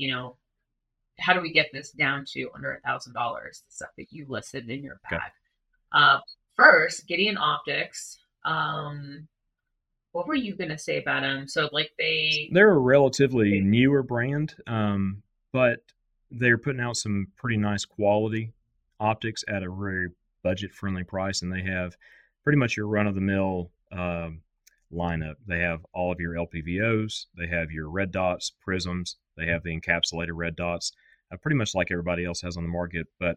get this down to under $1,000, the stuff that you listed in your bag? Okay. First, Gideon Optics, what were you going to say about them? So like they're a relatively newer brand, but they're putting out some pretty nice quality optics at a very budget-friendly price, and they have pretty much your run-of-the-mill lineup. They have all of your LPVOs, they have your red dots, prisms, they have the encapsulated red dots, pretty much like everybody else has on the market, but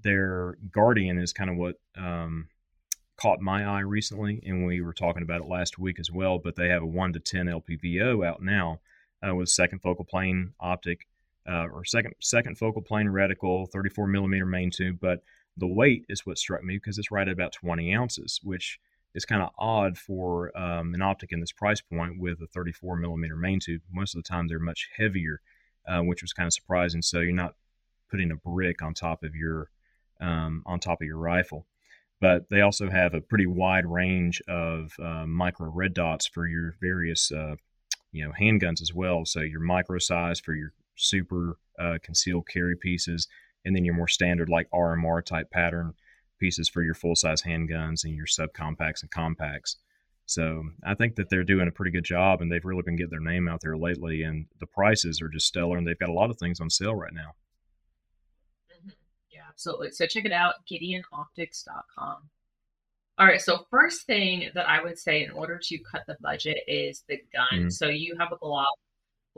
their Guardian is kind of what caught my eye recently, and we were talking about it last week as well, but they have a 1 to 10 LPVO out now with second focal plane optic, or second focal plane reticle, 34 millimeter main tube, but the weight is what struck me because it's right at about 20 ounces, which is kind of odd for an optic in this price point with a 34 millimeter main tube. Most of the time they're much heavier, which was kind of surprising. So you're not putting a brick on top of your rifle. But they also have a pretty wide range of micro red dots for your various, handguns as well. So your micro size for your super concealed carry pieces, and then your more standard like RMR type pattern pieces for your full size handguns and your subcompacts and compacts. So I think that they're doing a pretty good job, and they've really been getting their name out there lately. And the prices are just stellar, and they've got a lot of things on sale right now. Absolutely. So check it out, GideonOptics.com. All right. So first thing that I would say in order to cut the budget is the gun. Mm-hmm. So you have a Glock.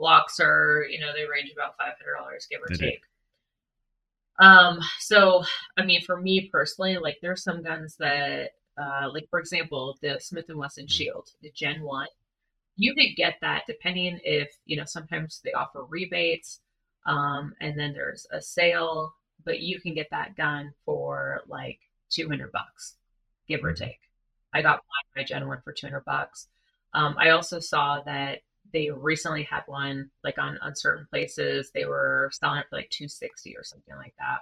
Glocks are, they range about $500, give or take. So, for me personally, like there's some guns that, for example, the Smith & Wesson Shield, the Gen 1, you could get that depending if, sometimes they offer rebates and then there's a sale. But you can get that gun for like $200, give or take. I got my Gen 1 for $200. I also saw that they recently had one, like on certain places, they were selling it for like $260 or something like that.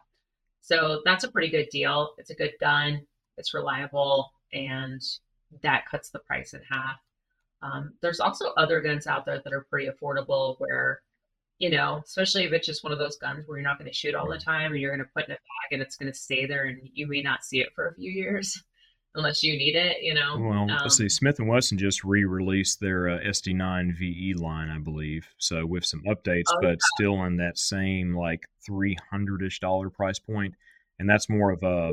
So that's a pretty good deal. It's a good gun. It's reliable. And that cuts the price in half. There's also other guns out there that are pretty affordable where, especially if it's just one of those guns where you're not going to shoot all the time and you're going to put in a bag and it's going to stay there and you may not see it for a few years unless you need it, Well, let's see. Smith & Wesson just re-released their SD9 VE line, I believe. So with some updates, still in that same like $300-ish price point. And that's more of a,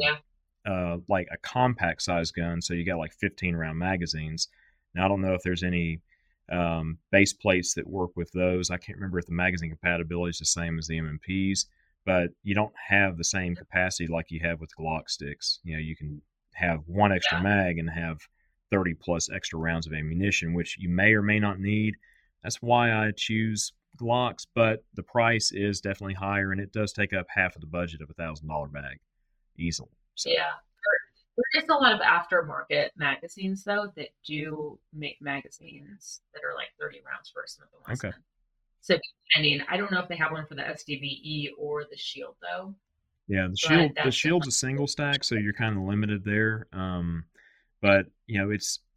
like a compact size gun. So you got like 15 round magazines. Now, I don't know if there's any base plates that work with those. I can't remember if the magazine compatibility is the same as the MMPs, but you don't have the same capacity like you have with Glock sticks. You can have one extra mag and have 30 plus extra rounds of ammunition, which you may or may not need. That's why I choose Glocks, but the price is definitely higher and it does take up half of the budget of $1,000 bag easily. So. Yeah. There is a lot of aftermarket magazines, though, that do make magazines that are like 30 rounds for a Smith & Wesson. Okay. So, I don't know if they have one for the SDVE or the Shield, though. Yeah, the Shield's a single stack, so you're kind of limited there. But,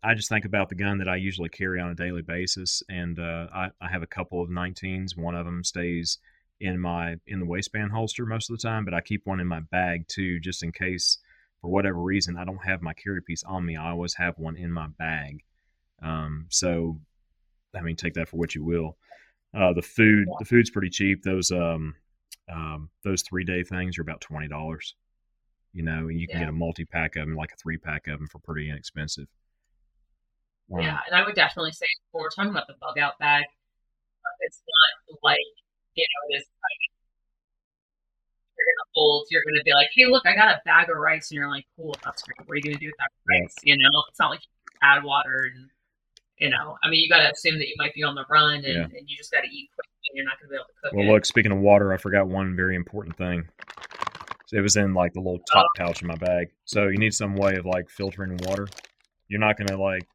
I just think about the gun that I usually carry on a daily basis, and I have a couple of 19s. One of them stays in the waistband holster most of the time, but I keep one in my bag, too, just in case. For whatever reason, I don't have my carry piece on me. I always have one in my bag. Take that for what you will. The food's pretty cheap. Those 3-day things are about $20. And you can get a multi-pack of them, like a 3-pack of them for pretty inexpensive. And I would definitely say, when we're talking about the bug out bag, it's not like, this like, you're going to hold, you're going to be like, hey, look, I got a bag of rice. And you're like, cool, that's great. What are you going to do with that rice? It's not like you add water and, you got to assume that you might be on the run and, and you just got to eat quick and you're not going to be able to cook it. Well, look, speaking of water, I forgot one very important thing. It was in like the little top pouch in my bag. So you need some way of like filtering water. You're not going to like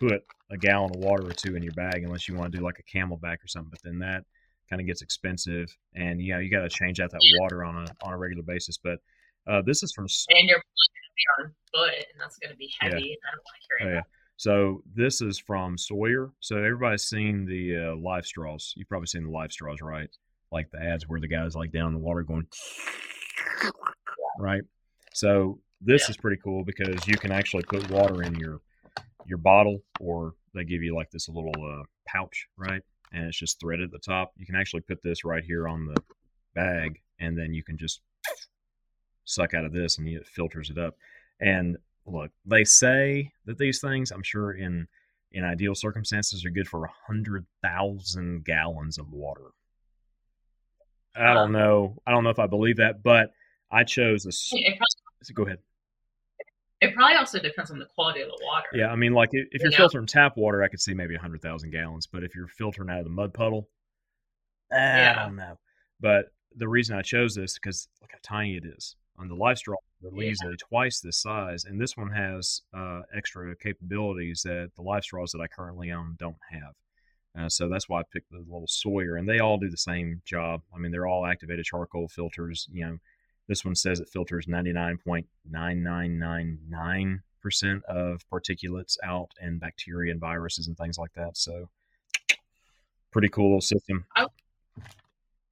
put a gallon of water or two in your bag unless you want to do like a Camelback or something. But then that kind of gets expensive, and you got to change out that water on a regular basis. But this is from, and you're going to be on foot, and that's going to be heavy. And I don't want to carry that. So this is from Sawyer. So everybody's seen the LifeStraws. You've probably seen the LifeStraws, right? Like the ads where the guy's like down in the water going, right? So this is pretty cool because you can actually put water in your bottle, or they give you like this little pouch, right? and it's just threaded at the top. You can actually put this right here on the bag, and then you can just suck out of this and it filters it up. And look, they say that these things, I'm sure in ideal circumstances, are good for 100,000 gallons of water. I don't know. I don't know if I believe that, but I chose this. Go ahead. It probably also depends on the quality of the water. Yeah, I mean, like if you're filtering tap water, I could see maybe 100,000 gallons. But if you're filtering out of the mud puddle, I don't know. But the reason I chose this, because look how tiny it is. On the LifeStraw, they're easily twice this size. And this one has extra capabilities that the LifeStraws that I currently own don't have. So that's why I picked the little Sawyer. And they all do the same job. I mean, they're all activated charcoal filters, you know. This one says it filters 99.9999% of particulates out and bacteria and viruses and things like that. So pretty cool little system. I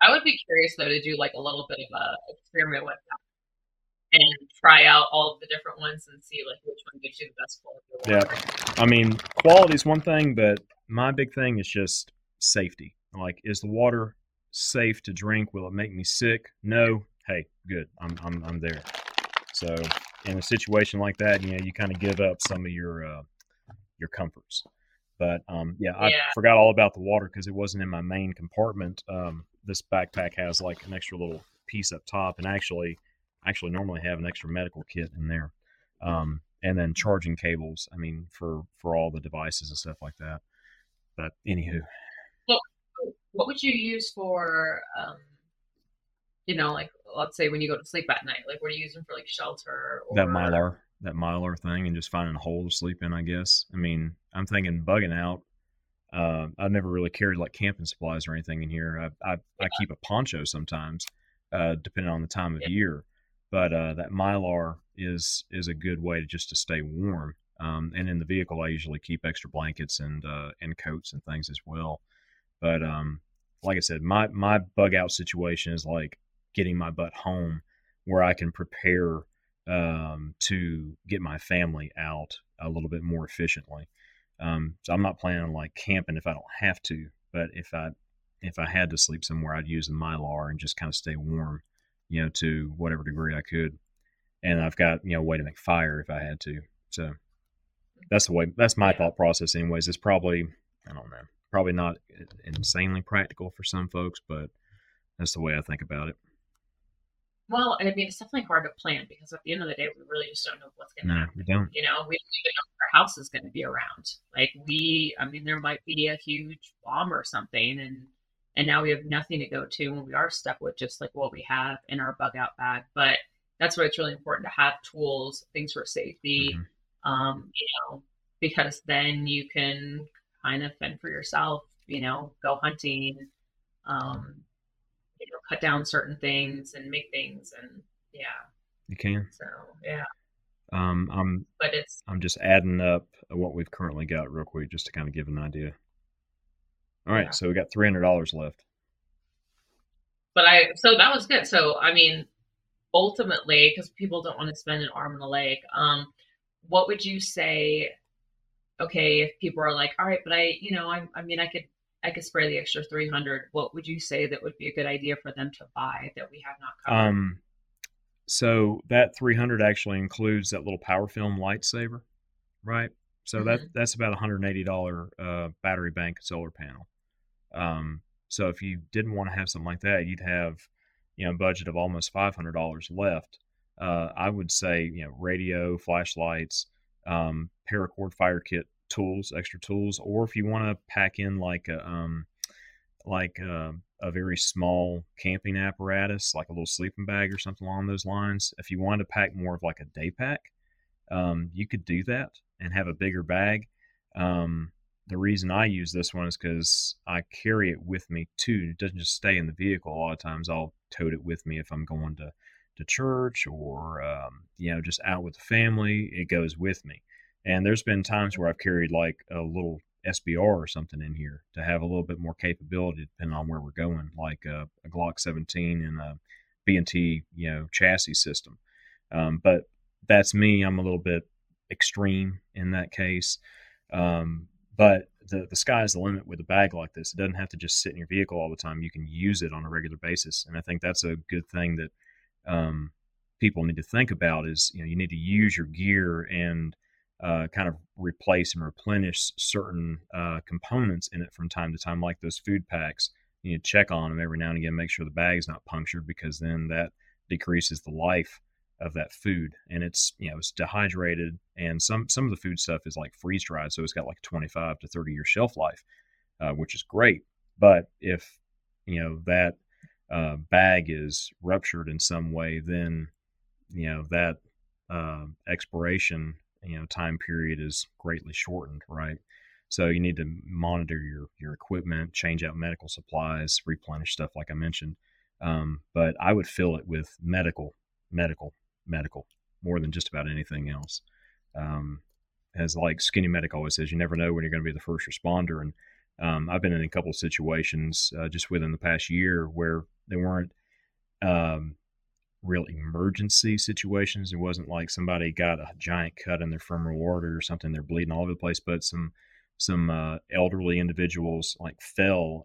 would be curious, though, to do like a little bit of a experiment with that and try out all of the different ones and see like which one gives you the best quality. Yeah. I mean, quality is one thing, but my big thing is just safety. Like, is the water safe to drink? Will it make me sick? No. Hey, good. I'm there. So in a situation like that, you know, you kind of give up some of your comforts. But I forgot all about the water because it wasn't in my main compartment. This backpack has like an extra little piece up top, and actually normally have an extra medical kit in there, and then charging cables. I mean, for all the devices and stuff like that. But anywho, what would you use for? You know, like let's say when you go to sleep at night, like what are you using for like shelter? Or... That Mylar thing, and just finding a hole to sleep in, I guess. I mean, I'm thinking bugging out. I've never really carried like camping supplies or anything in here. I keep a poncho sometimes, depending on the time of year. But that Mylar is a good way to stay warm. And in the vehicle, I usually keep extra blankets and coats and things as well. But like I said, my bug out situation is like getting my butt home where I can prepare to get my family out a little bit more efficiently. So I'm not planning on like camping if I don't have to, but if I had to sleep somewhere, I'd use the Mylar and just kind of stay warm, you know, to whatever degree I could. And I've got, you know, a way to make fire if I had to. So that's the way, that's my thought process anyways. It's probably, I don't know, probably not insanely practical for some folks, but that's the way I think about it. Well, I mean, it's definitely hard to plan because at the end of the day, we really just don't know what's going to happen. We don't. You know, we don't even know if our house is going to be around. Like there might be a huge bomb or something, and now we have nothing to go to, and we are stuck with just like what we have in our bug out bag. But that's why it's really important to have tools, things for safety, you know, because then you can kind of fend for yourself, you know, go hunting, you know, cut down certain things and make things, and you can. So I'm just adding up what we've currently got real quick just to kind of give an idea. All right, so we got $300 left. But so that was good. So I mean, ultimately, because people don't want to spend an arm and a leg, what would you say? Okay, if people are like, all right, but I could spare the extra $300. What would you say that would be a good idea for them to buy that we have not covered? So that $300 actually includes that little PowerFilm lightsaber, right? So that's about $180 battery bank solar panel. So if you didn't want to have something like that, you'd have, you know, a budget of almost $500 left. I would say, you know, radio, flashlights, paracord fire kit tools, extra tools, or if you want to pack in like a very small camping apparatus, like a little sleeping bag or something along those lines. If you wanted to pack more of like a day pack, you could do that and have a bigger bag. The reason I use this one is because I carry it with me too. It doesn't just stay in the vehicle. A lot of times I'll tote it with me if I'm going to church or you know, just out with the family. It goes with me, and there's been times where I've carried like a little SBR or something in here to have a little bit more capability depending on where we're going, like a Glock 17 and a B&T, you know, chassis system. But that's me. I'm a little bit extreme in that case. But the sky is the limit with a bag like this. It doesn't have to just sit in your vehicle all the time. You can use it on a regular basis. And I think that's a good thing that people need to think about is, you know, you need to use your gear and kind of replace and replenish certain components in it from time to time, like those food packs. You need to check on them every now and again, make sure the bag is not punctured, because then that decreases the life of that food. And it's, you know, it's dehydrated, and some of the food stuff is like freeze dried. So it's got like 25 to 30 year shelf life, which is great. But if, you know, that bag is ruptured in some way, then, you know, that expiration, you know, time period is greatly shortened, right? So you need to monitor your equipment, change out medical supplies, replenish stuff like I mentioned. But I would fill it with medical more than just about anything else. As like Skinny Medic always says, you never know when you're going to be the first responder. And I've been in a couple of situations just within the past year where they weren't real emergency situations. It wasn't like somebody got a giant cut in their femoral artery or something, they're bleeding all over the place, but some elderly individuals like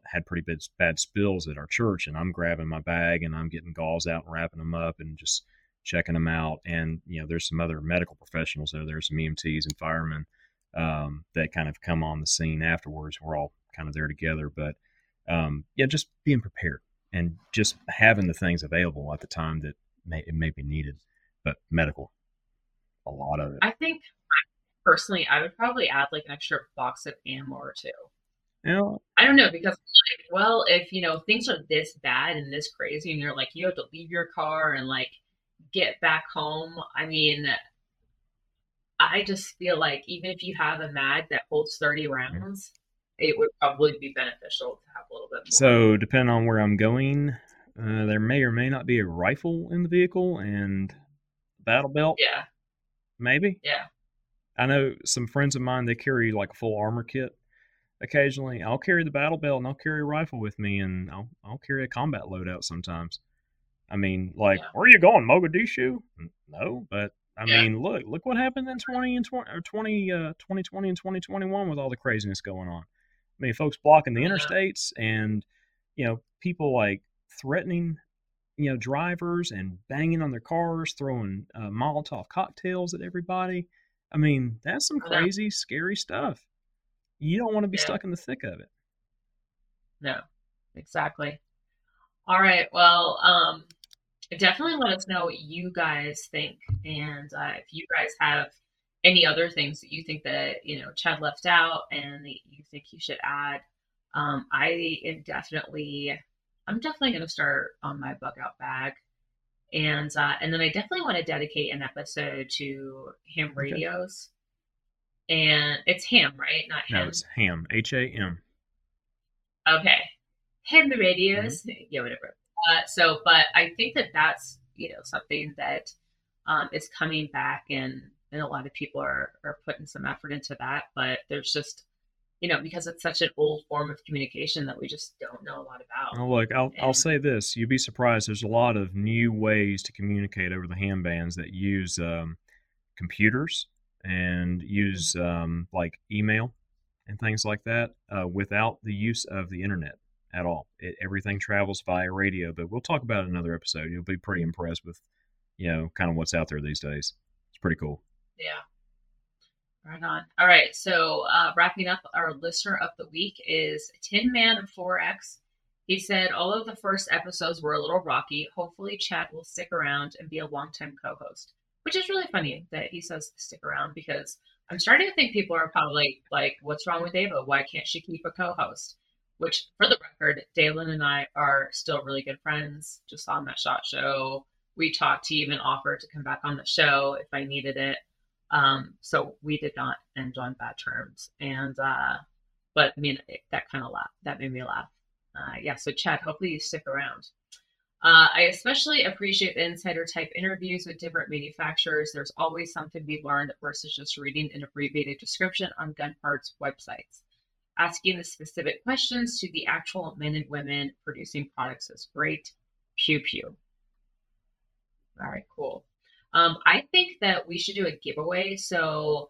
had pretty bad spills at our church. And I'm grabbing my bag and I'm getting gauze out and wrapping them up and just checking them out. And, you know, there's some other medical professionals there. There's some EMTs and firemen that kind of come on the scene afterwards. We're all kind of there together, but yeah, just being prepared and just having the things available at the time that it may be needed, but medical, a lot of it. I think personally, I would probably add like an extra box of ammo or two. You know, I don't know, because like, well, if, you know, things are this bad and this crazy and you're like, you have to leave your car and like get back home. I mean, I just feel like even if you have a mag that holds 30 rounds, it would probably be beneficial to have a little bit more. So depending on where I'm going, there may or may not be a rifle in the vehicle and battle belt. Yeah. Maybe. Yeah. I know some friends of mine, they carry like a full armor kit occasionally. I'll carry the battle belt and I'll carry a rifle with me, and I'll carry a combat loadout sometimes. I mean, like, yeah. Where are you going, Mogadishu? No, but I mean, look what happened in 2020 and 2021 with all the craziness going on. I mean, folks blocking the interstates and, you know, people like threatening, you know, drivers and banging on their cars, throwing Molotov cocktails at everybody. I mean, that's some crazy, scary stuff. You don't want to be stuck in the thick of it. No, exactly. All right. Well, definitely let us know what you guys think. And if you guys have any other things that you think that, you know, Chad left out and that you think you should add, I'm definitely going to start on my bug out bag. And then I definitely want to dedicate an episode to ham radios. Okay. And it's ham, right? Not ham. No, it's ham. H-A-M. Okay. Ham radios. Mm-hmm. Yeah, whatever. But I think that that's, you know, something that is coming back, and a lot of people are putting some effort into that. But there's just, you know, because it's such an old form of communication that we just don't know a lot about. Oh, look, I'll say this. You'd be surprised. There's a lot of new ways to communicate over the ham bands that use computers and use like email and things like that without the use of the internet at all. Everything travels via radio, but we'll talk about it in another episode. You'll be pretty impressed with, you know, kind of what's out there these days. It's pretty cool. Yeah. Right on. All right. So wrapping up, our listener of the week is Tin Man of 4X. He said, although the first episodes were a little rocky, hopefully Chad will stick around and be a longtime co-host, which is really funny that he says stick around, because I'm starting to think people are probably like, what's wrong with Ava? Why can't she keep a co-host? Which, for the record, Daylin and I are still really good friends. Just on that SHOT Show, we talked. He even offered to come back on the show if I needed it. So we did not end on bad terms, and, but I mean, that made me laugh. So Chad, hopefully you stick around. I especially appreciate the insider type interviews with different manufacturers. There's always something we learned versus just reading an abbreviated description on gun parts websites. Asking the specific questions to the actual men and women producing products is great. Pew pew. All right, cool. I think that we should do a giveaway. So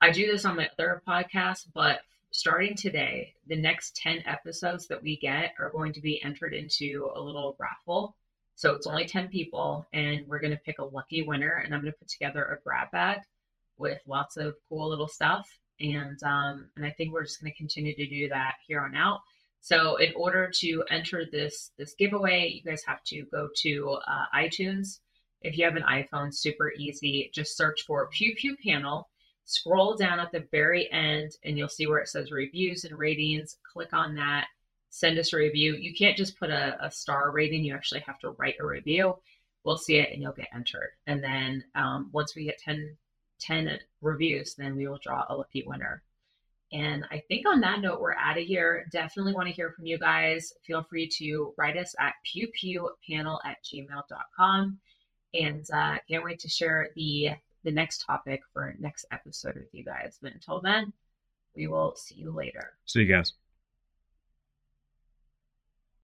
I do this on my other podcast, but starting today, the next 10 episodes that we get are going to be entered into a little raffle. So it's only 10 people, and we're going to pick a lucky winner, and I'm going to put together a grab bag with lots of cool little stuff. And I think we're just going to continue to do that here on out. So in order to enter this giveaway, you guys have to go to iTunes. If you have an iPhone, super easy. Just search for Pew Pew Panel, scroll down at the very end, and you'll see where it says reviews and ratings. Click on that. Send us a review. You can't just put a star rating. You actually have to write a review. We'll see it and you'll get entered. And then once we get 10 reviews, then we will draw a lucky winner. And I think on that note, we're out of here. Definitely want to hear from you guys. Feel free to write us at pewpewpanel@gmail.com. And can't wait to share the next topic for next episode with you guys. But until then, we will see you later. See you guys.